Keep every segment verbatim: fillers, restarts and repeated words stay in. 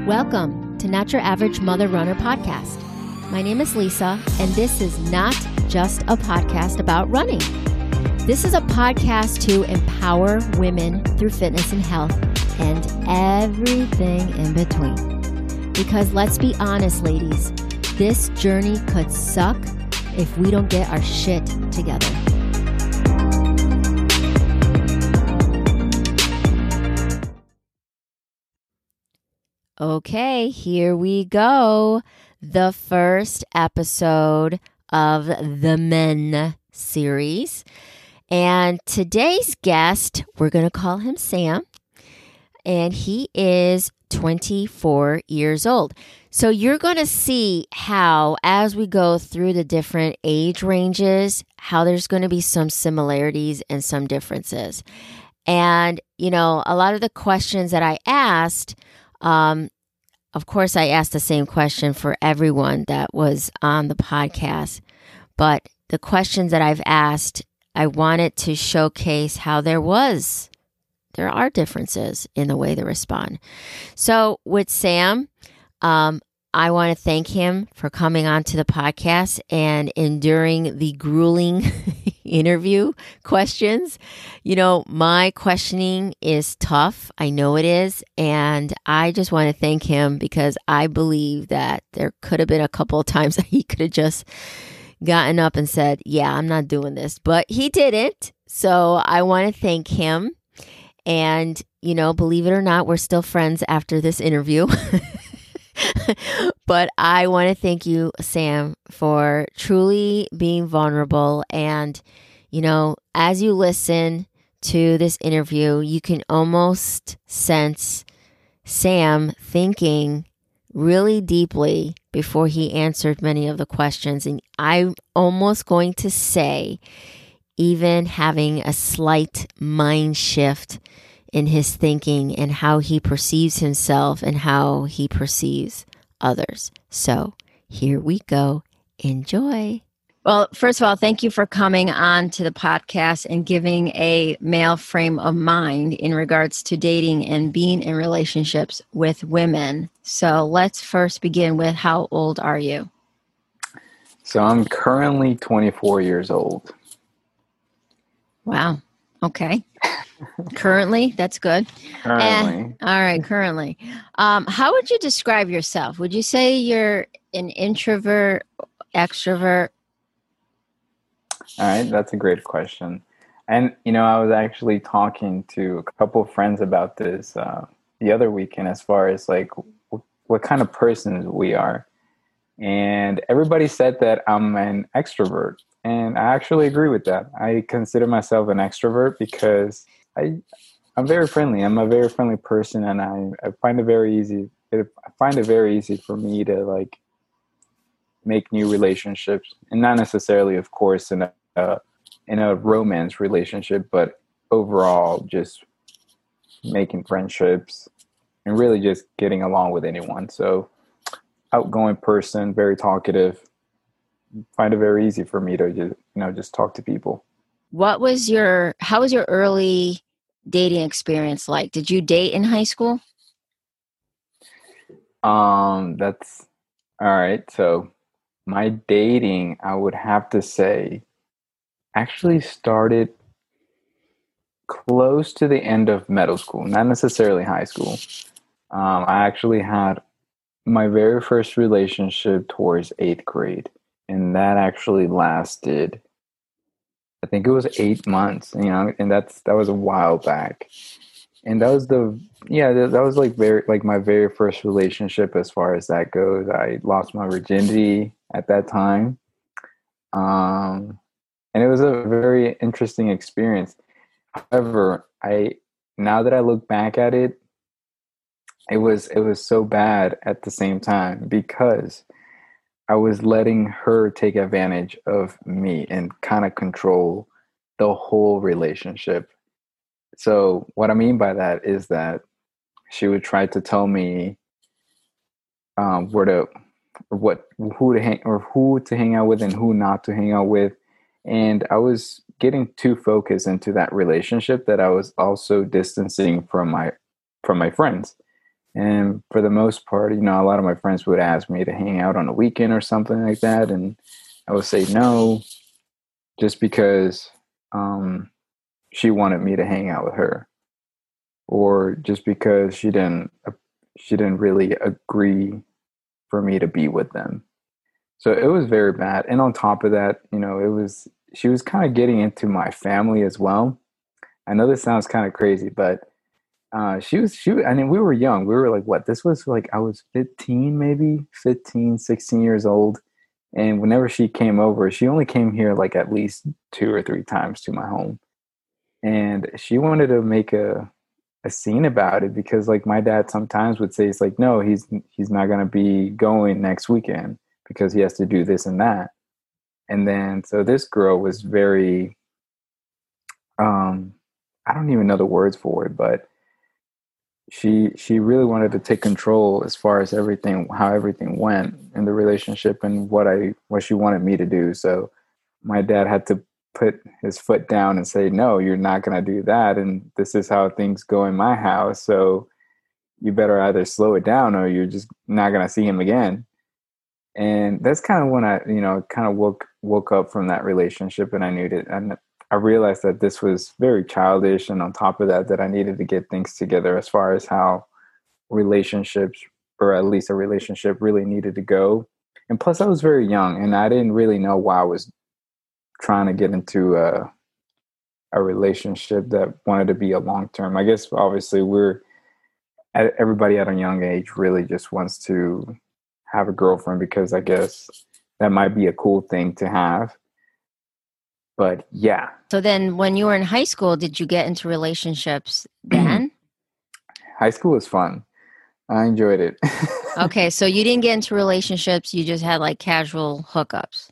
Welcome to Not Your Average Mother Runner podcast. My name is Lisa, and this is not just a podcast about running. This is a podcast to empower women through fitness and health and everything in between. Because let's be honest, ladies, this journey could suck if we don't get our shit together. Okay, here we go. The first episode of the Men series. And today's guest, we're going to call him Sam. And he is twenty-four years old. So you're going to see how, as we go through the different age ranges, how there's going to be some similarities and some differences. And, you know, a lot of the questions that I asked, Um, of course, I asked the same question for everyone that was on the podcast, but the questions that I've asked, I wanted to showcase how there was, there are differences in the way they respond. So with Sam, um, I want to thank him for coming onto the podcast and enduring the grueling interview questions. You know, my questioning is tough. I know it is. And I just want to thank him because I believe that there could have been a couple of times that he could have just gotten up and said, yeah, I'm not doing this, but he didn't. So I want to thank him. And, you know, believe it or not, we're still friends after this interview. But I want to thank you, Sam, for truly being vulnerable. And, you know, as you listen to this interview, you can almost sense Sam thinking really deeply before he answered many of the questions. And I'm almost going to say, even having a slight mind shift in his thinking and how he perceives himself and how he perceives others. So here we go. Enjoy. Well, first of all, thank you for coming on to the podcast and giving a male frame of mind in regards to dating and being in relationships with women. So let's first begin with, how old are you? So I'm currently twenty-four years old. Wow. Okay. Currently, that's good. Currently. Uh, all right, currently. Um, how would you describe yourself? Would you say you're an introvert, extrovert? All right, that's a great question. And, you know, I was actually talking to a couple of friends about this uh, the other weekend as far as, like, w- what kind of persons we are. And everybody said that I'm an extrovert. And I actually agree with that. I consider myself an extrovert because I, I'm very friendly. I'm a very friendly person, and I, I find it very easy. It, I find it very easy for me to, like, make new relationships, and not necessarily, of course, in a uh, in a romance relationship, but overall, just making friendships and really just getting along with anyone. So, outgoing person, very talkative. Find it very easy for me to just, you know, just talk to people. What was your, how was your early dating experience like? Did you date in high school? Um, that's all right. So my dating, I would have to say, actually started close to the end of middle school, not necessarily high school. Um, I actually had my very first relationship towards eighth grade. And that actually lasted, I think it was eight months, you know, and that's, that was a while back. And that was the, yeah, that was like very, like my very first relationship as far as that goes. I lost my virginity at that time. Um, and it was a very interesting experience. However, I, now that I look back at it, it was, it was so bad at the same time because I was letting her take advantage of me and kind of control the whole relationship. So what I mean by that is that she would try to tell me um, where to or what who to hang or who to hang out with and who not to hang out with. And I was getting too focused into that relationship that I was also distancing from my from my friends. And for the most part, you know, a lot of my friends would ask me to hang out on a weekend or something like that, and I would say no, just because um, she wanted me to hang out with her, or just because she didn't she didn't really agree for me to be with them. So it was very bad. And on top of that, you know, it was she was kind of getting into my family as well. I know this sounds kind of crazy, but uh, she was, she, I mean, we were young. We were like, what, this was like, I was fifteen, maybe fifteen, sixteen years old. And whenever she came over, she only came here like at least two or three times to my home. And she wanted to make a, a scene about it because like my dad sometimes would say, it's like, no, he's, he's not going to be going next weekend because he has to do this and that. And then, so this girl was very, um, I don't even know the words for it, but she, she really wanted to take control as far as everything, how everything went in the relationship and what I, what she wanted me to do. So my dad had to put his foot down and say, no, you're not going to do that. And this is how things go in my house. So you better either slow it down or you're just not going to see him again. And that's kind of when I, you know, kind of woke woke up from that relationship, and I knew that, and I realized that this was very childish. And on top of that, that I needed to get things together as far as how relationships, or at least a relationship, really needed to go. And plus, I was very young, and I didn't really know why I was trying to get into a, a relationship that wanted to be a long term. I guess obviously we're everybody at a young age really just wants to have a girlfriend because I guess that might be a cool thing to have. But yeah. So then when you were in high school, did you get into relationships then? High school was fun. I enjoyed it. Okay. So you didn't get into relationships. You just had like casual hookups.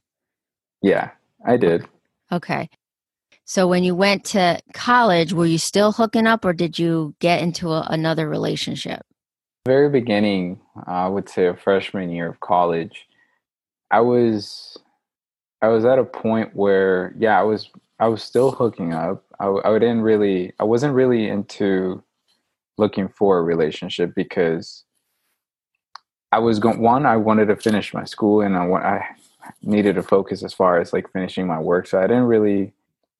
Yeah, I did. Okay. So when you went to college, were you still hooking up or did you get into a, another relationship? Very beginning, I would say freshman year of college, I was I was at a point where, yeah, I was I was still hooking up. I, I didn't really I wasn't really into looking for a relationship because I was going, one, I wanted to finish my school and I, I needed to focus as far as like finishing my work. So I didn't really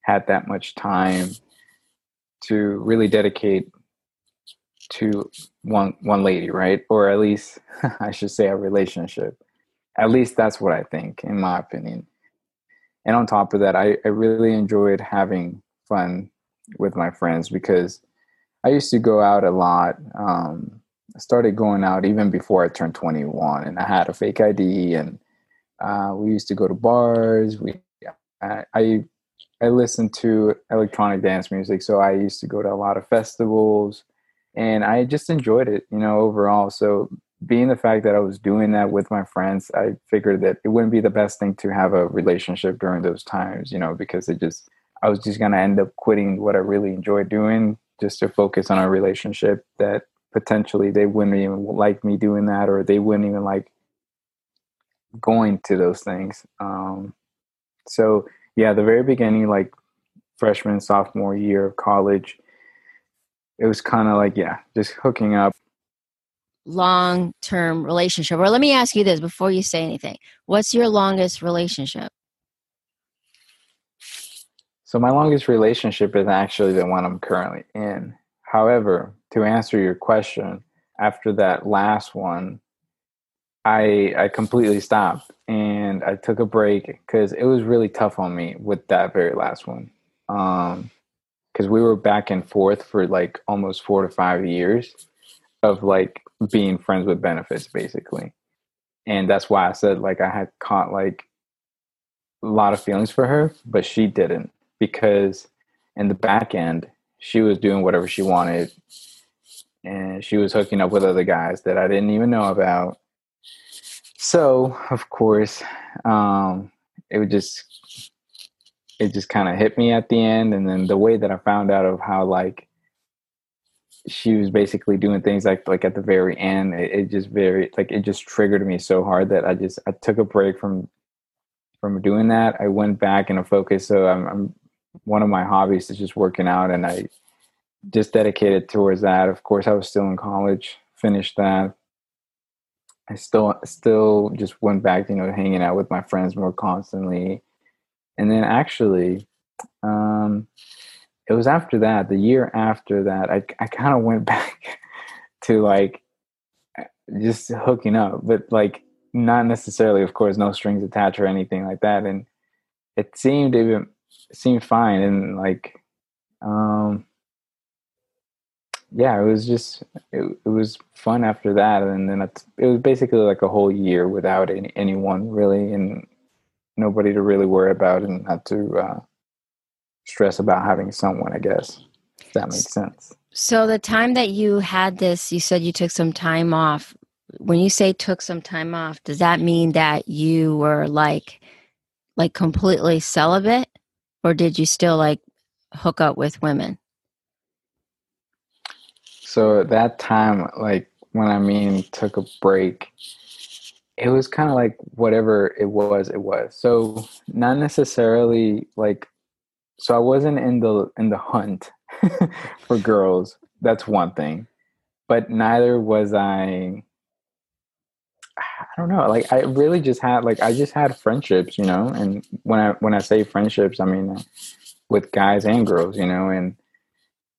had that much time to really dedicate to one one lady, right? Or at least I should say a relationship. At least that's what I think, in my opinion. And on top of that, I, I really enjoyed having fun with my friends because I used to go out a lot. Um, I started going out even before I turned twenty-one, and I had a fake I D, and uh, we used to go to bars. We I, I I listened to electronic dance music, so I used to go to a lot of festivals. And I just enjoyed it, you know, overall. So being the fact that I was doing that with my friends, I figured that it wouldn't be the best thing to have a relationship during those times, you know, because it just, I was just going to end up quitting what I really enjoyed doing just to focus on a relationship that potentially they wouldn't even like me doing that, or they wouldn't even like going to those things. Um, so yeah, the very beginning, like freshman, sophomore year of college, it was kind of like, yeah, just hooking up. Long-term relationship. Or let me ask you this before you say anything. What's your longest relationship? So my longest relationship is actually the one I'm currently in. However, to answer your question, after that last one, I I completely stopped and I took a break because it was really tough on me with that very last one. Um Because we were back and forth for like almost four to five years of like being friends with benefits, basically. And that's why I said like I had caught like a lot of feelings for her, but she didn't, because in the back end, she was doing whatever she wanted. And she was hooking up with other guys that I didn't even know about. So, of course, um, it would just... it just kind of hit me at the end. And then the way that I found out of how like she was basically doing things like like at the very end. It, it just very like it just triggered me so hard that I just I took a break from from doing that. I went back and I focused. So I'm, I'm one of my hobbies is just working out, and I just dedicated towards that. Of course, I was still in college. Finished that. I still still just went back, you know, hanging out with my friends more constantly. And then actually, um, it was after that, the year after that, I I kind of went back to like just hooking up, but like not necessarily, of course, no strings attached or anything like that. And it seemed even seemed fine, and like, um, yeah, it was just it, it was fun after that. And then it, it was basically like a whole year without any, anyone really, and nobody to really worry about, and not to uh, stress about having someone, I guess, if that makes sense. So the time that you had this, you said you took some time off. When you say took some time off, does that mean that you were like, like completely celibate, or did you still like hook up with women? So at that time, like when I mean took a break, it was kind of like whatever it was, it was. So not necessarily like, so I wasn't in the in the hunt for girls. That's one thing, but neither was I. I don't know. Like I really just had like I just had friendships, you know. And when I when I say friendships, I mean with guys and girls, you know. And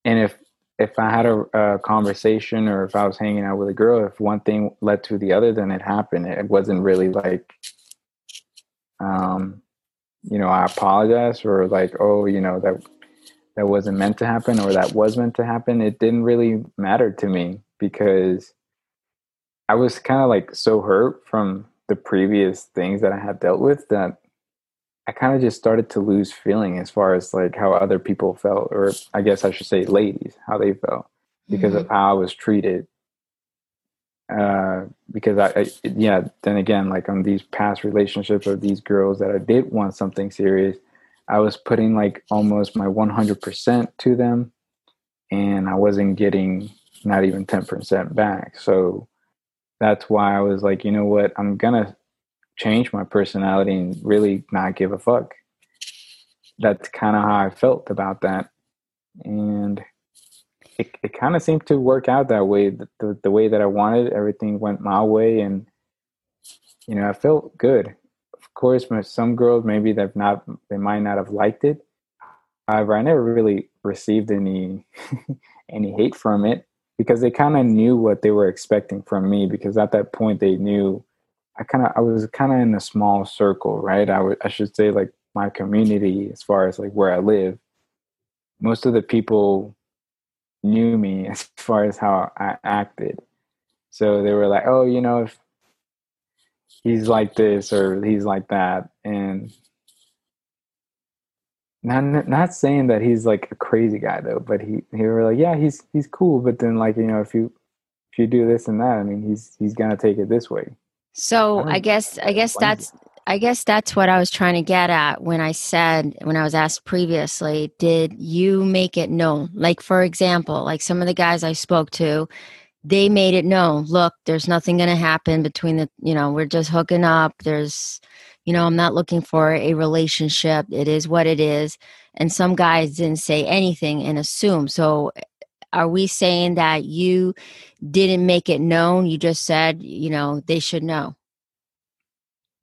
and if. If I had a, a conversation, or if I was hanging out with a girl, if one thing led to the other, then it happened. It wasn't really like, um, you know, I apologize, or like, oh, you know, that that wasn't meant to happen, or that was meant to happen. It didn't really matter to me, because I was kind of like so hurt from the previous things that I had dealt with that I kind of just started to lose feeling as far as like how other people felt, or I guess I should say ladies, how they felt, because mm-hmm. of how I was treated. Uh, because I, I, yeah, then again, like on these past relationships of these girls that I did want something serious, I was putting like almost my one hundred percent to them, and I wasn't getting not even ten percent back. So that's why I was like, you know what, I'm going to change my personality and really not give a fuck. That's kind of how I felt about that, and it it kind of seemed to work out that way. The, the, the way that I wanted, everything went my way, and you know, I felt good. Of course, some girls maybe they've not, they might not have liked it. However, I never really received any any hate from it, because they kind of knew what they were expecting from me. Because at that point, they knew. I kind of, I was kind of in a small circle, right? I would, I should say like my community, as far as like where I live, most of the people knew me as far as how I acted. So they were like, oh, you know, if he's like this or he's like that. And not, not saying that he's like a crazy guy though, but he, he were like, yeah, he's, he's cool. But then like, you know, if you, if you do this and that, I mean, he's, he's going to take it this way. So I guess I guess that's I guess that's what I was trying to get at when I said when I was asked previously, did you make it known? Like, for example, like some of the guys I spoke to, they made it known. Look, there's nothing going to happen between the, you know, we're just hooking up. There's, you know, I'm not looking for a relationship. It is what it is. And some guys didn't say anything and assume. So are we saying that you didn't make it known? You just said, you know, they should know.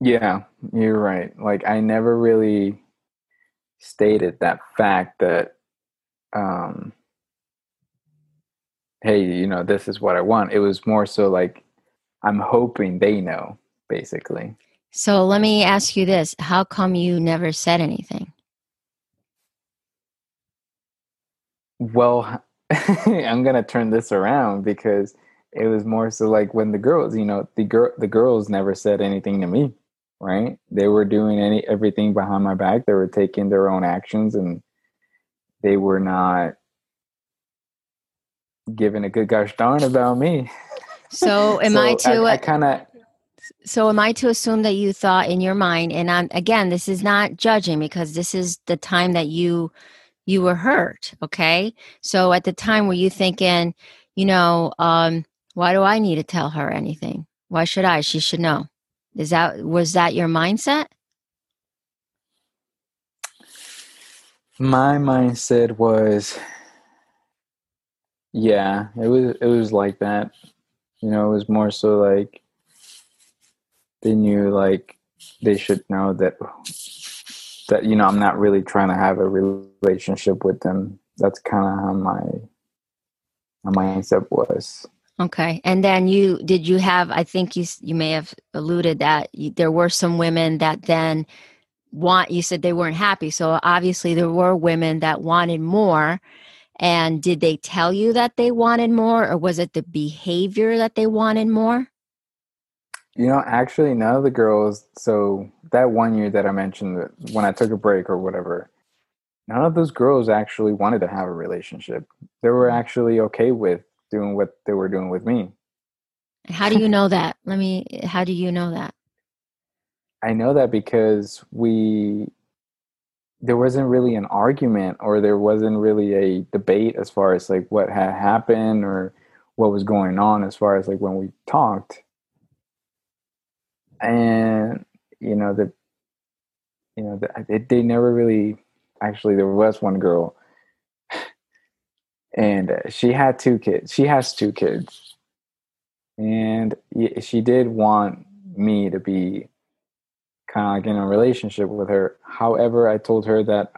Yeah, you're right. Like I never really stated that fact that, um, hey, you know, this is what I want. It was more so like, I'm hoping they know, basically. So let me ask you this. How come you never said anything? Well, I'm going to turn this around, because it was more so like when the girls, you know, the girl, the girls never said anything to me, right? They were doing any, everything behind my back. They were taking their own actions, and they were not giving a good gosh darn about me. So am so I to, I, I kind of, so am I to assume that you thought in your mind, and I'm, again, this is not judging, because this is the time that you you were hurt, okay? So at the time, were you thinking, you know, um, why do I need to tell her anything? Why should I? She should know. Is that, was that your mindset? My mindset was, yeah, it was, it was like that. You know, it was more so like they knew, like they should know that, that, you know, I'm not really trying to have a relationship with them. That's kind of how my, how my mindset was. Okay. And then you, did you have, I think you, you may have alluded that you, there were some women that then want, you said they weren't happy. So obviously there were women that wanted more. And did they tell you that they wanted more, or was it the behavior that they wanted more? You know, actually none of the girls, so that one year that I mentioned that when I took a break or whatever, none of those girls actually wanted to have a relationship. They were actually okay with doing what they were doing with me. How do you know that? Let me, how do you know that? I know that because we, there wasn't really an argument, or there wasn't really a debate as far as like what had happened or what was going on as far as like when we talked. And, you know, the, you know, the, it, they never really, actually there was one girl and she had two kids. She has two kids. And she did want me to be kind of like in a relationship with her. However, I told her that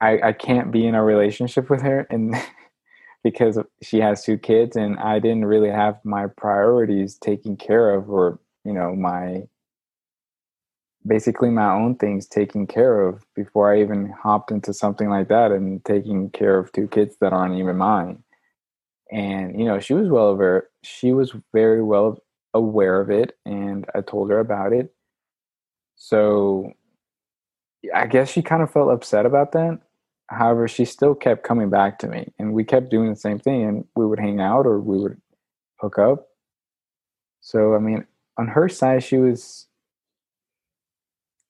I, I can't be in a relationship with her, and because she has two kids, and I didn't really have my priorities taken care of, or, you know, my, basically my own things taken care of before I even hopped into something like that and taking care of two kids that aren't even mine. And, you know, she was well aware, she was very well aware of it. And I told her about it. So I guess she kind of felt upset about that. However, she still kept coming back to me, and we kept doing the same thing, and we would hang out or we would hook up. So, I mean, on her side, she was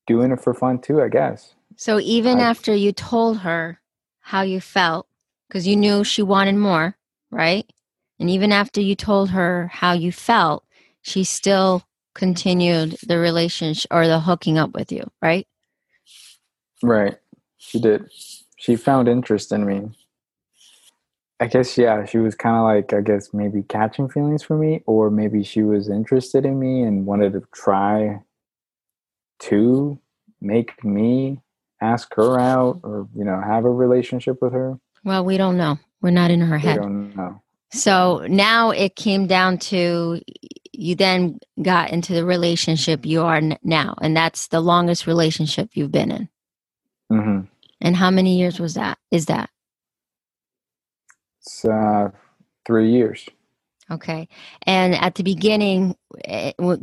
doing it for fun too, I guess. So even I, after you told her how you felt, because you knew she wanted more, right? And even after you told her how you felt, she still continued the relationship or the hooking up with you, right? Right. She did. She found interest in me. I guess, yeah, she was kind of like, I guess maybe catching feelings for me, or maybe she was interested in me and wanted to try to make me ask her out, or, you know, have a relationship with her. Well, we don't know. We're not in her head. We don't know. So now it came down to, you then got into the relationship you are now, and that's the longest relationship you've been in. Mm-hmm. And how many years was that? Is that? It's uh, three years. Okay. And at the beginning,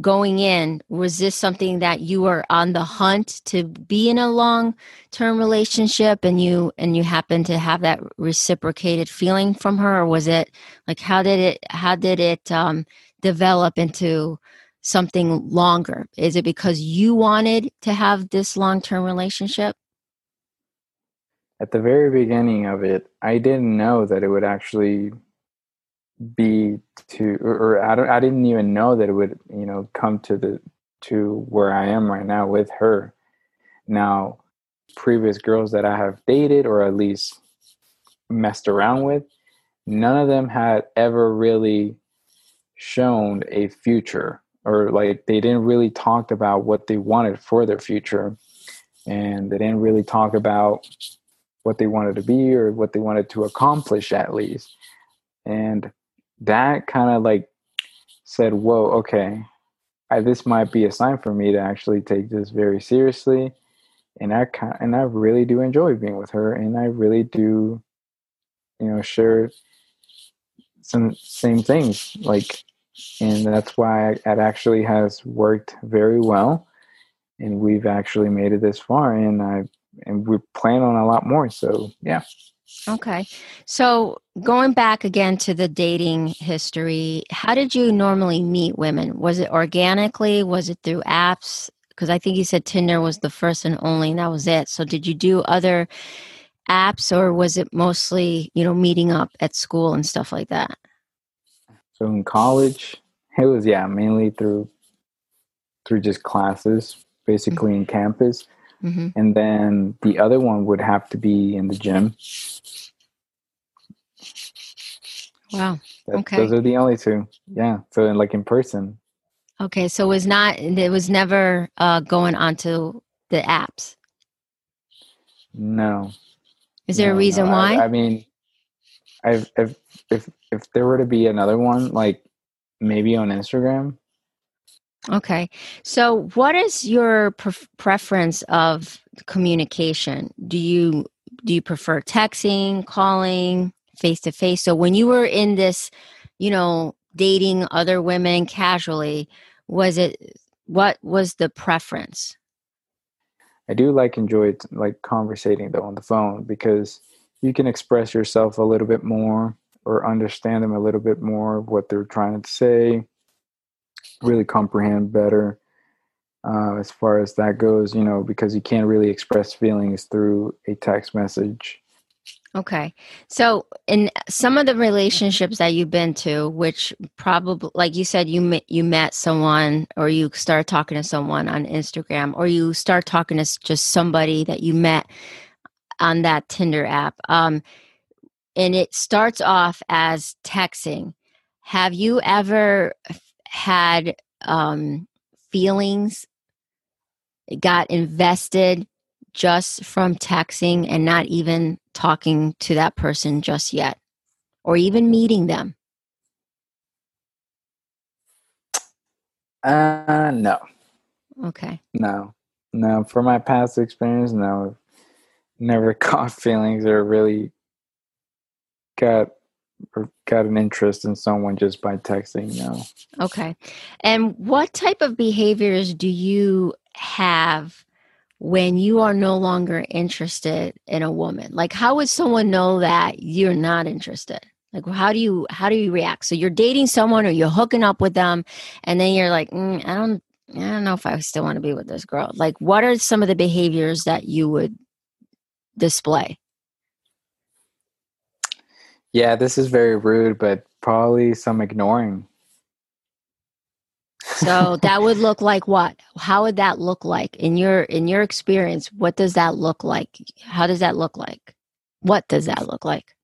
going in, was this something that you were on the hunt to be in a long-term relationship, and you and you happened to have that reciprocated feeling from her, or was it like how did it how did it um, develop into something longer? Is it because you wanted to have this long-term relationship? At the very beginning of it, I didn't know that it would actually be to, or, or I don't, I didn't even know that it would, you know, come to the, to where I am right now with her. Now, previous girls that I have dated, or at least messed around with, none of them had ever really shown a future, or like they didn't really talk about what they wanted for their future, and they didn't really talk about what they wanted to be or what they wanted to accomplish, at least. And that kind of like said, whoa, okay, I, this might be a sign for me to actually take this very seriously. And I kind and I really do enjoy being with her, and I really do, you know, share some same things, like, and that's why it actually has worked very well, and we've actually made it this far, and I and we plan on a lot more. So yeah. Okay. So going back again to the dating history, how did you normally meet women? Was it organically? Was it through apps? Because I think you said Tinder was the first and only, and that was it. So did you do other apps, or was it mostly, you know, meeting up at school and stuff like that? So in college, it was, yeah, mainly through through just classes, basically mm-hmm. in campus. Mm-hmm. And then the other one would have to be in the gym. Wow. That, okay. Those are the only two. Yeah. So in, like in person. Okay. So it was not, it was never uh, going onto the apps. No. Is there no, a reason no. why? I, I mean, I've, I've, if, if there were to be another one, like maybe on Instagram. Okay. So what is your pref- preference of communication? Do you, do you prefer texting, calling, face-to-face? So when you were in this, you know, dating other women casually, was it, what was the preference? I do like enjoy like conversating though on the phone, because you can express yourself a little bit more or understand them a little bit more, what they're trying to say, really comprehend better uh, as far as that goes, you know, because you can't really express feelings through a text message. Okay. So in some of the relationships that you've been to, which probably, like you said, you met, you met someone, or you start talking to someone on Instagram, or you start talking to just somebody that you met on that Tinder app. Um, and it starts off as texting. Have you ever had um, feelings, got invested just from texting and not even talking to that person just yet, or even meeting them? Uh, no. Okay. No, no. From my past experience, no. Never caught feelings or really got or got an interest in someone just by texting. No. Okay. And what type of behaviors do you have when you are no longer interested in a woman? Like, how would someone know that you're not interested? Like, how do you, how do you react? So you're dating someone or you're hooking up with them, and then you're like, mm, I don't, I don't know if I still want to be with this girl. Like, what are some of the behaviors that you would display? Yeah, this is very rude, but probably some ignoring. So that would look like what? How would that look like in your in your experience? What does that look like? How does that look like? What does that look like?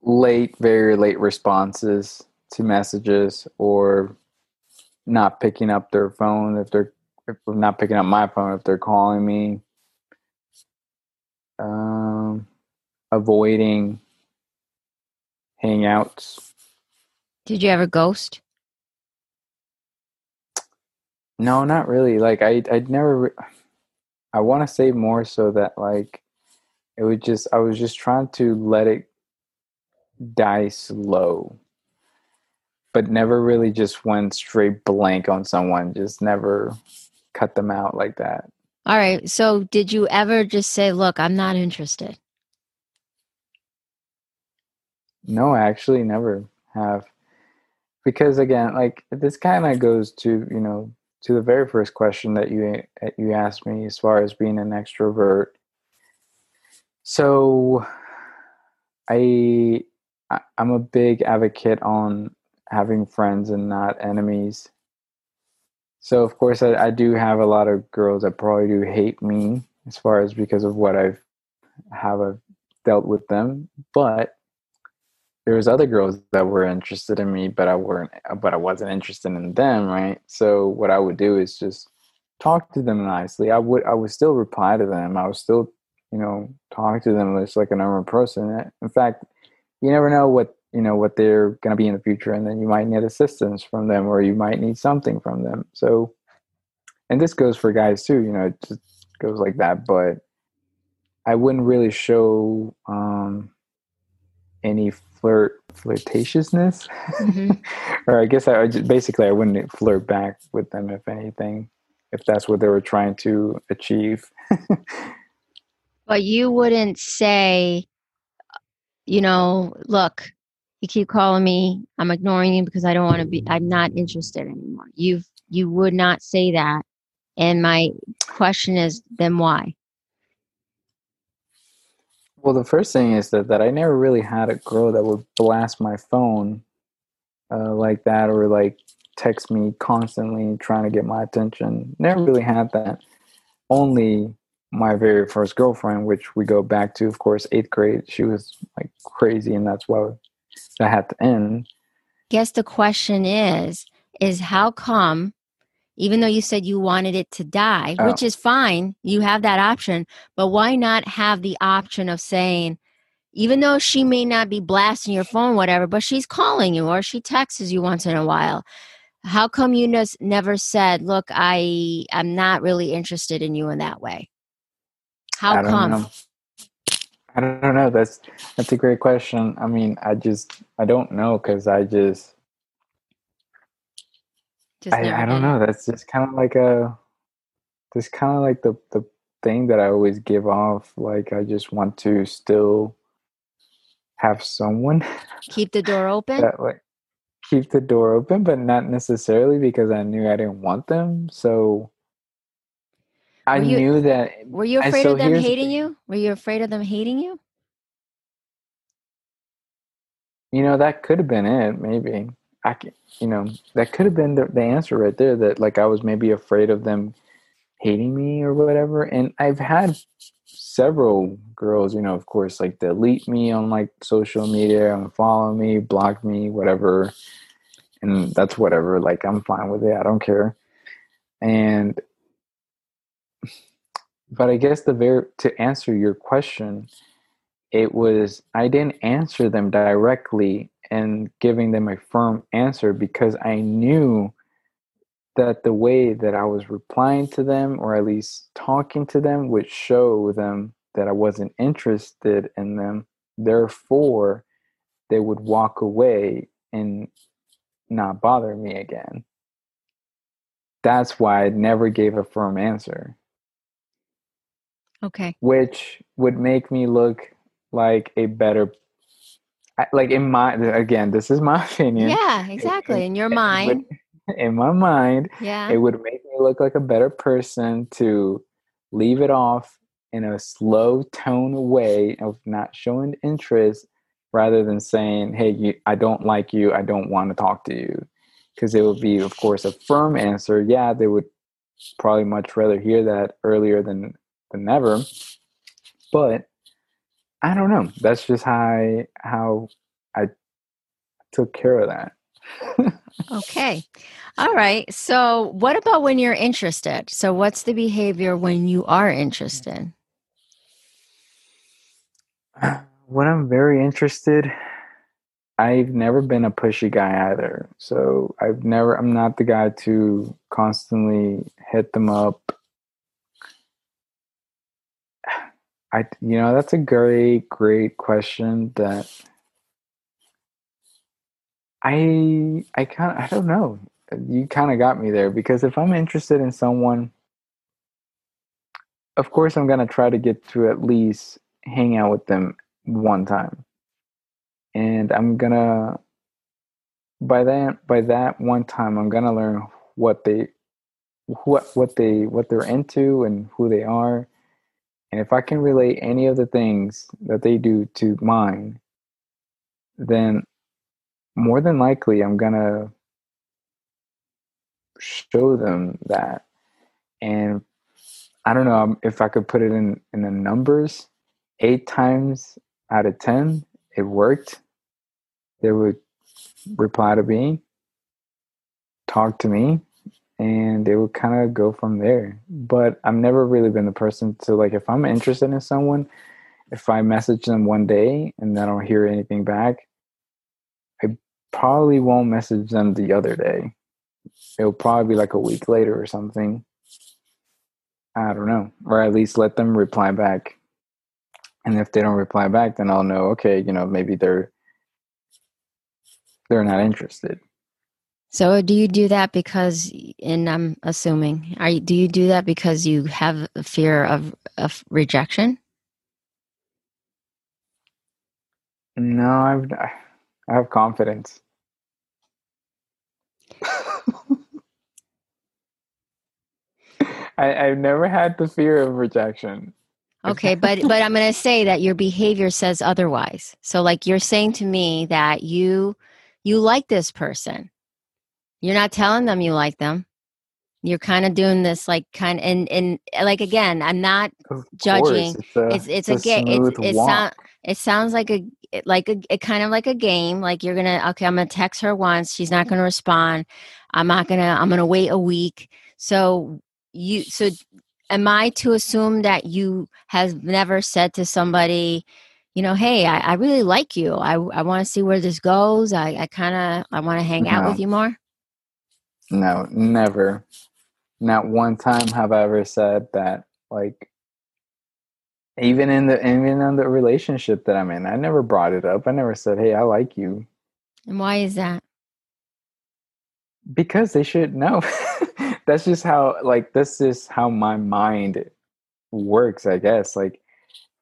Late, very late responses to messages, or not picking up their phone if they're if not picking up my phone if they're calling me. Um, avoiding hangouts. Did you ever ghost? No, not really. Like I, I'd never, re- I want to say more so that like, it would just, I was just trying to let it die slow, but never really just went straight blank on someone. Just never cut them out like that. All right. So did you ever just say, look, I'm not interested? No, I actually never have. Because again, like this kind of goes to, you know, to the very first question that you you asked me as far as being an extrovert. So I I'm a big advocate on having friends and not enemies. So of course I, I do have a lot of girls that probably do hate me as far as because of what I've have I've dealt with them, but there was other girls that were interested in me, but I weren't, but I wasn't interested in them, right? So what I would do is just talk to them nicely. I would, I would still reply to them. I would still, you know, talk to them just like a normal person. In fact, you never know what, you know, what they're going to be in the future, and then you might need assistance from them, or you might need something from them. So, and this goes for guys too, you know, it just goes like that. But I wouldn't really show um, any flirt flirtatiousness mm-hmm. or I guess I, I just, basically I wouldn't flirt back with them, if anything, if that's what they were trying to achieve. But you wouldn't say, you know, look, you keep calling me, I'm ignoring you because I don't want to be, I'm not interested anymore. You've, you would not say that. And my question is, then why? Well, the first thing is that, that I never really had a girl that would blast my phone uh, like that, or like text me constantly trying to get my attention. Never really had that. Only my very first girlfriend, which we go back to, of course, eighth grade. She was like crazy, and that's why that had to end. Guess the question is, is how come, even though you said you wanted it to die, oh. which is fine, you have that option, but why not have the option of saying, even though she may not be blasting your phone, whatever, but she's calling you or she texts you once in a while. How come you n- never said, look, I, I'm not really interested in you in that way? How I don't come? Know. I don't know. That's, that's a great question. I mean, I just, I don't know. Cause I just, just I, I don't know. That's just kind of like a, just kind of like the, the thing that I always give off. Like, I just want to still have someone. Keep the door open. that, like, keep the door open, but not necessarily because I knew I didn't want them. So I you, knew that. Were you afraid I, so of them hating you? Were you afraid of them hating you? You know, that could have been it. Maybe I can, you know, that could have been the, the answer right there, that like, I was maybe afraid of them hating me or whatever. And I've had several girls, you know, of course, like delete me on like social media, unfollow me, block me, whatever. And that's whatever. Like, I'm fine with it. I don't care. And But I guess the very to answer your question, it was I didn't answer them directly and giving them a firm answer, because I knew that the way that I was replying to them, or at least talking to them, would show them that I wasn't interested in them. Therefore, they would walk away and not bother me again. That's why I never gave a firm answer. Okay. Which would make me look like a better, like in my, again, this is my opinion. Yeah, exactly. It, in your mind. Would, in my mind. Yeah. It would make me look like a better person to leave it off in a slow tone way of not showing interest, rather than saying, hey, you, I don't like you. I don't want to talk to you. Because it would be, of course, a firm answer. Yeah, they would probably much rather hear that earlier than than ever, but I don't know. That's just how I, how I took care of that. Okay. All right. So what about when you're interested? So what's the behavior when you are interested? When I'm very interested, I've never been a pushy guy either. So I've never, I'm not the guy to constantly hit them up. I, you know, that's a great, great question that I, I kind of, I don't know. You kind of got me there, because if I'm interested in someone, of course, I'm going to try to get to at least hang out with them one time. And I'm going to, by that, by that one time, I'm going to learn what they, what, what they, what they're into and who they are. And if I can relate any of the things that they do to mine, then more than likely I'm going to show them that. And I don't know if I could put it in, in the numbers, eight times out of ten, it worked. They would reply to me, talk to me, and they would kind of go from there. But I've never really been the person to, like, if I'm interested in someone, if I message them one day and I don't hear anything back, I probably won't message them the other day. It'll probably be like a week later or something. I don't know. Or at least let them reply back. And if they don't reply back, then I'll know, okay, you know, maybe they're they're not interested. So do you do that because, and I'm assuming, are you, do you do that because you have a fear of, of rejection? No, I've, I have confidence. I, I've never had the fear of rejection. Okay, but but I'm going to say that your behavior says otherwise. So like you're saying to me that you you like this person. You're not telling them you like them. You're kind of doing this like kind of, and, and like, again, I'm not of judging. Course, it's a, it's, it's a game. It's, it's sound, it sounds like a, like a, it kind of like a game. Like you're going to, okay, I'm going to text her once. She's not going to respond. I'm not going to, I'm going to wait a week. So you, so am I to assume that you have never said to somebody, you know, hey, I, I really like you. I I want to see where this goes. I, I kind of, I want to hang no. out with you more. No, never. Not one time have I ever said that, like, even in the even in the relationship that I'm in, I never brought it up. I never said, hey, I like you. And why is that? Because they should know. That's just how, like, that's just how my mind works, I guess. Like,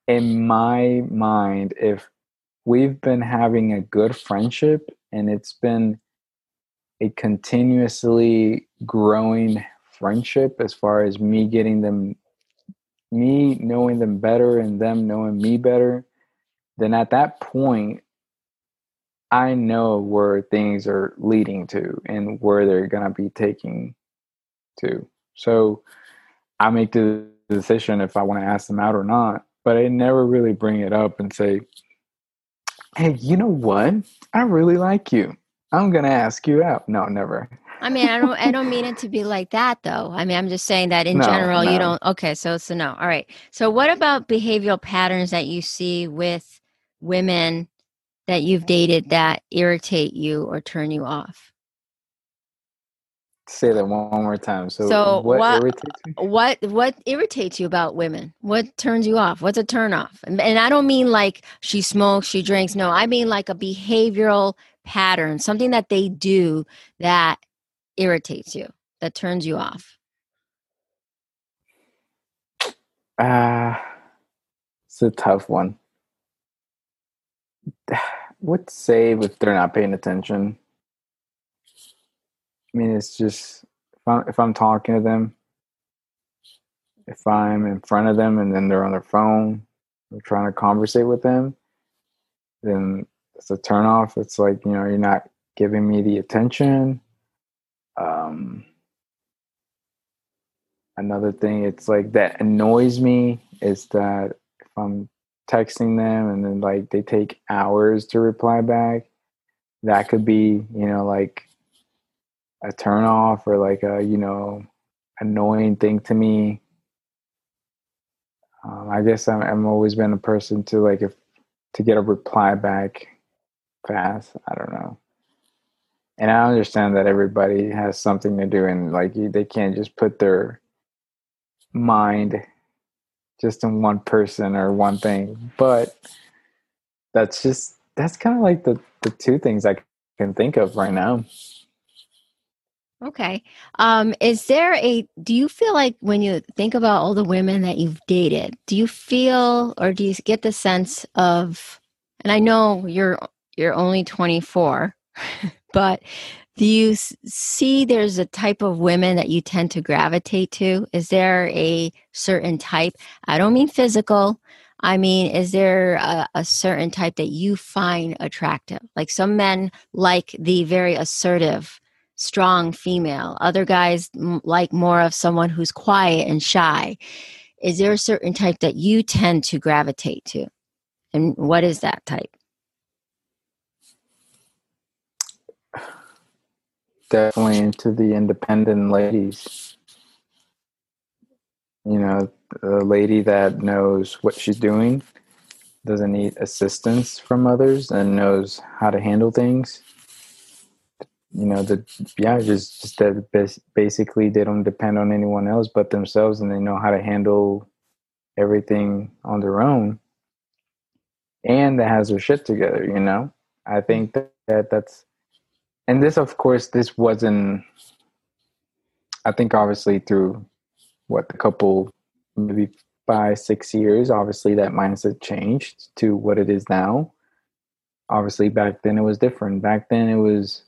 in my mind, if we've been having a good friendship and it's been a continuously growing friendship as far as me getting them, me knowing them better and them knowing me better, then at that point, I know where things are leading to and where they're going to be taking to. So I make the decision if I want to ask them out or not, but I never really bring it up and say, hey, you know what? I really like you. I'm going to ask you out. No, never. I mean, I don't I don't mean it to be like that, though. I mean, I'm just saying that in no, general, no. you don't. Okay, so it's a no. All right. So what about behavioral patterns that you see with women that you've dated that irritate you or turn you off? Say that one more time. So, so what, what irritates you? What, what irritates you about women? What turns you off? What's a turn off? And, and I don't mean like she smokes, she drinks. No, I mean like a behavioral pattern, something that they do that irritates you, that turns you off. Uh, it's a tough one. What say if they're not paying attention? I mean, it's just, if I'm, if I'm talking to them, if I'm in front of them and then they're on their phone, I'm trying to conversate with them, then it's a turn off. It's like, you know, you're not giving me the attention. Um, another thing, it's like that annoys me is that if I'm texting them and then like they take hours to reply back, that could be, you know, like a turn off or like a, you know, annoying thing to me. Um, I guess I'm, I'm always been a person to like, if to get a reply back fast, I don't know. And I understand that everybody has something to do and like they can't just put their mind just in one person or one thing. But that's just, that's kind of like the, the two things I can think of right now. Okay. Um, is there a, do you feel like when you think about all the women that you've dated, do you feel, or do you get the sense of, and I know you're, you're only twenty-four, but do you see there's a type of women that you tend to gravitate to? Is there a certain type? I don't mean physical. I mean, is there a, a certain type that you find attractive? Like some men like the very assertive, strong female. Other guys like more of someone who's quiet and shy. Is there a certain type that you tend to gravitate to? And what is that type? Definitely into the independent ladies. You know, the lady that knows what she's doing, doesn't need assistance from others, and knows how to handle things. You know, the yeah, just just that basically they don't depend on anyone else but themselves, and they know how to handle everything on their own. And that has their shit together. You know, I think that, that that's. And this, of course, this wasn't, I think obviously through what the couple, maybe five, six years, obviously that mindset changed to what it is now. Obviously back then it was different. Back then it was,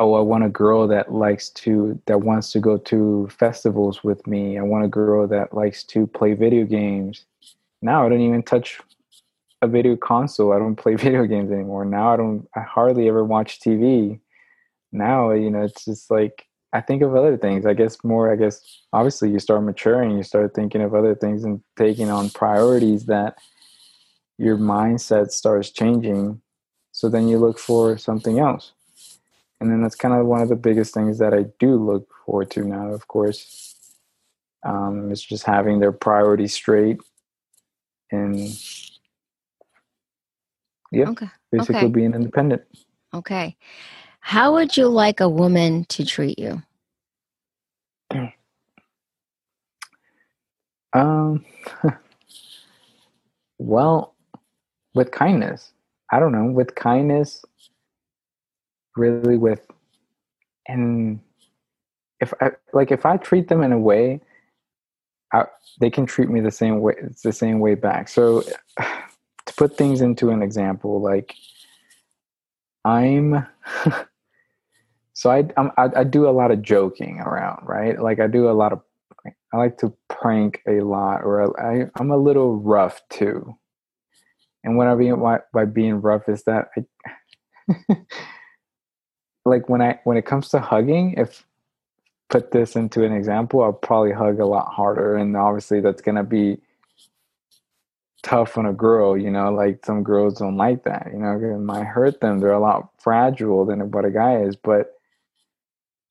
oh, I want a girl that likes to, that wants to go to festivals with me. I want a girl that likes to play video games. Now I don't even touch a video console. I don't play video games anymore. Now I don't, I hardly ever watch T V. Now, you know, it's just like, I think of other things, I guess more, I guess, obviously you start maturing, you start thinking of other things and taking on priorities that your mindset starts changing. So then you look for something else. And then that's kind of one of the biggest things that I do look forward to now, of course, um, is just having their priorities straight and yeah, okay. basically okay. being independent. Okay. How would you like a woman to treat you? Um, well, with kindness. I don't know, with kindness, really with, and if I, like, if I treat them in a way, I, they can treat me the same way, it's the same way back. So to put things into an example, like I'm, so I, I'm, I, I do a lot of joking around, right? Like I do a lot of, I like to prank a lot, or I, I'm a little rough too. And what I mean by being rough is that, I, like when I when it comes to hugging, if put this into an example, I'll probably hug a lot harder, and obviously that's gonna be tough on a girl. You know, like some girls don't like that. You know, it might hurt them. They're a lot fragile than what a guy is. But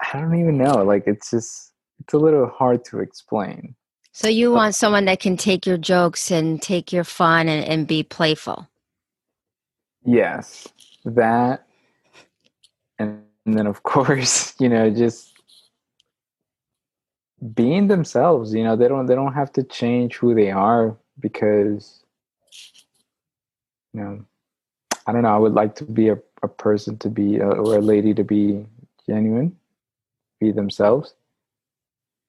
I don't even know. Like it's just it's a little hard to explain. So you want someone that can take your jokes and take your fun and, and be playful. Yes, that. And, and then, of course, you know, just being themselves, you know, they don't they don't have to change who they are because, you know, I don't know. I would like to be a, a person to be a, or a lady to be genuine, be themselves.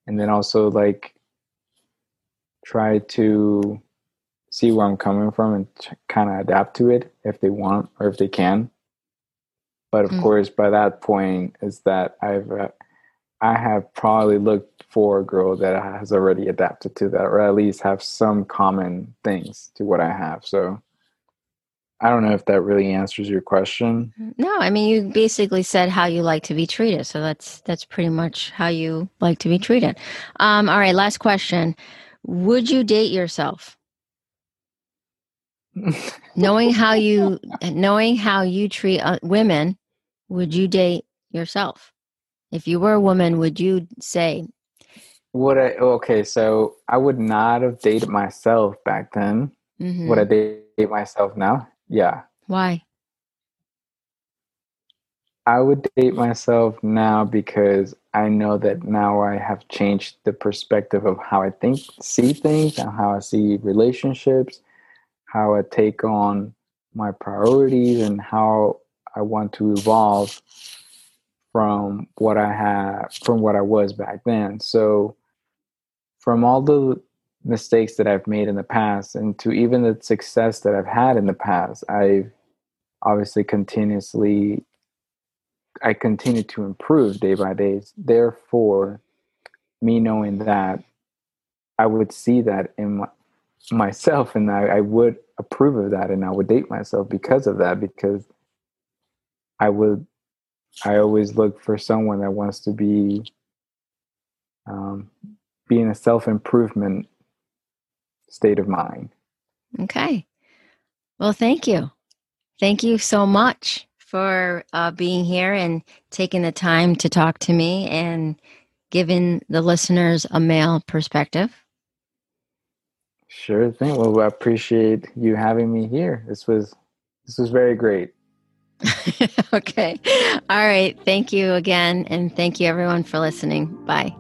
And then also like. Try to see where I'm coming from and t- kind of adapt to it if they want or if they can. But of mm. course, by that point is that I've, uh, I have probably looked for a girl that has already adapted to that, or at least have some common things to what I have. So I don't know if that really answers your question. No, I mean, you basically said how you like to be treated. So that's, that's pretty much how you like to be treated. Um, all right. Last question. Would you date yourself? knowing how you, knowing how you treat women, would you date yourself? If you were a woman, would you say? Would I? Okay, so I would not have dated myself back then. Mm-hmm. Would I date myself now? Yeah. Why? I would date myself now because I know that now I have changed the perspective of how I think, see things, and how I see relationships, how I take on my priorities, and how I want to evolve from what I have, from what I was back then. So from all the mistakes that I've made in the past and to even the success that I've had in the past, I've obviously continuously I continue to improve day by day. Therefore, me knowing that, I would see that in my, myself, and I, I would approve of that, and I would date myself because of that. Because I would, I always look for someone that wants to be, um, be in a self-improvement state of mind. Okay. Well, thank you. Thank you so much. For uh, being here and taking the time to talk to me and giving the listeners a male perspective. Sure thing. Well, I appreciate you having me here. This was this was very great. Okay. All right. Thank you again, and thank you everyone for listening. Bye.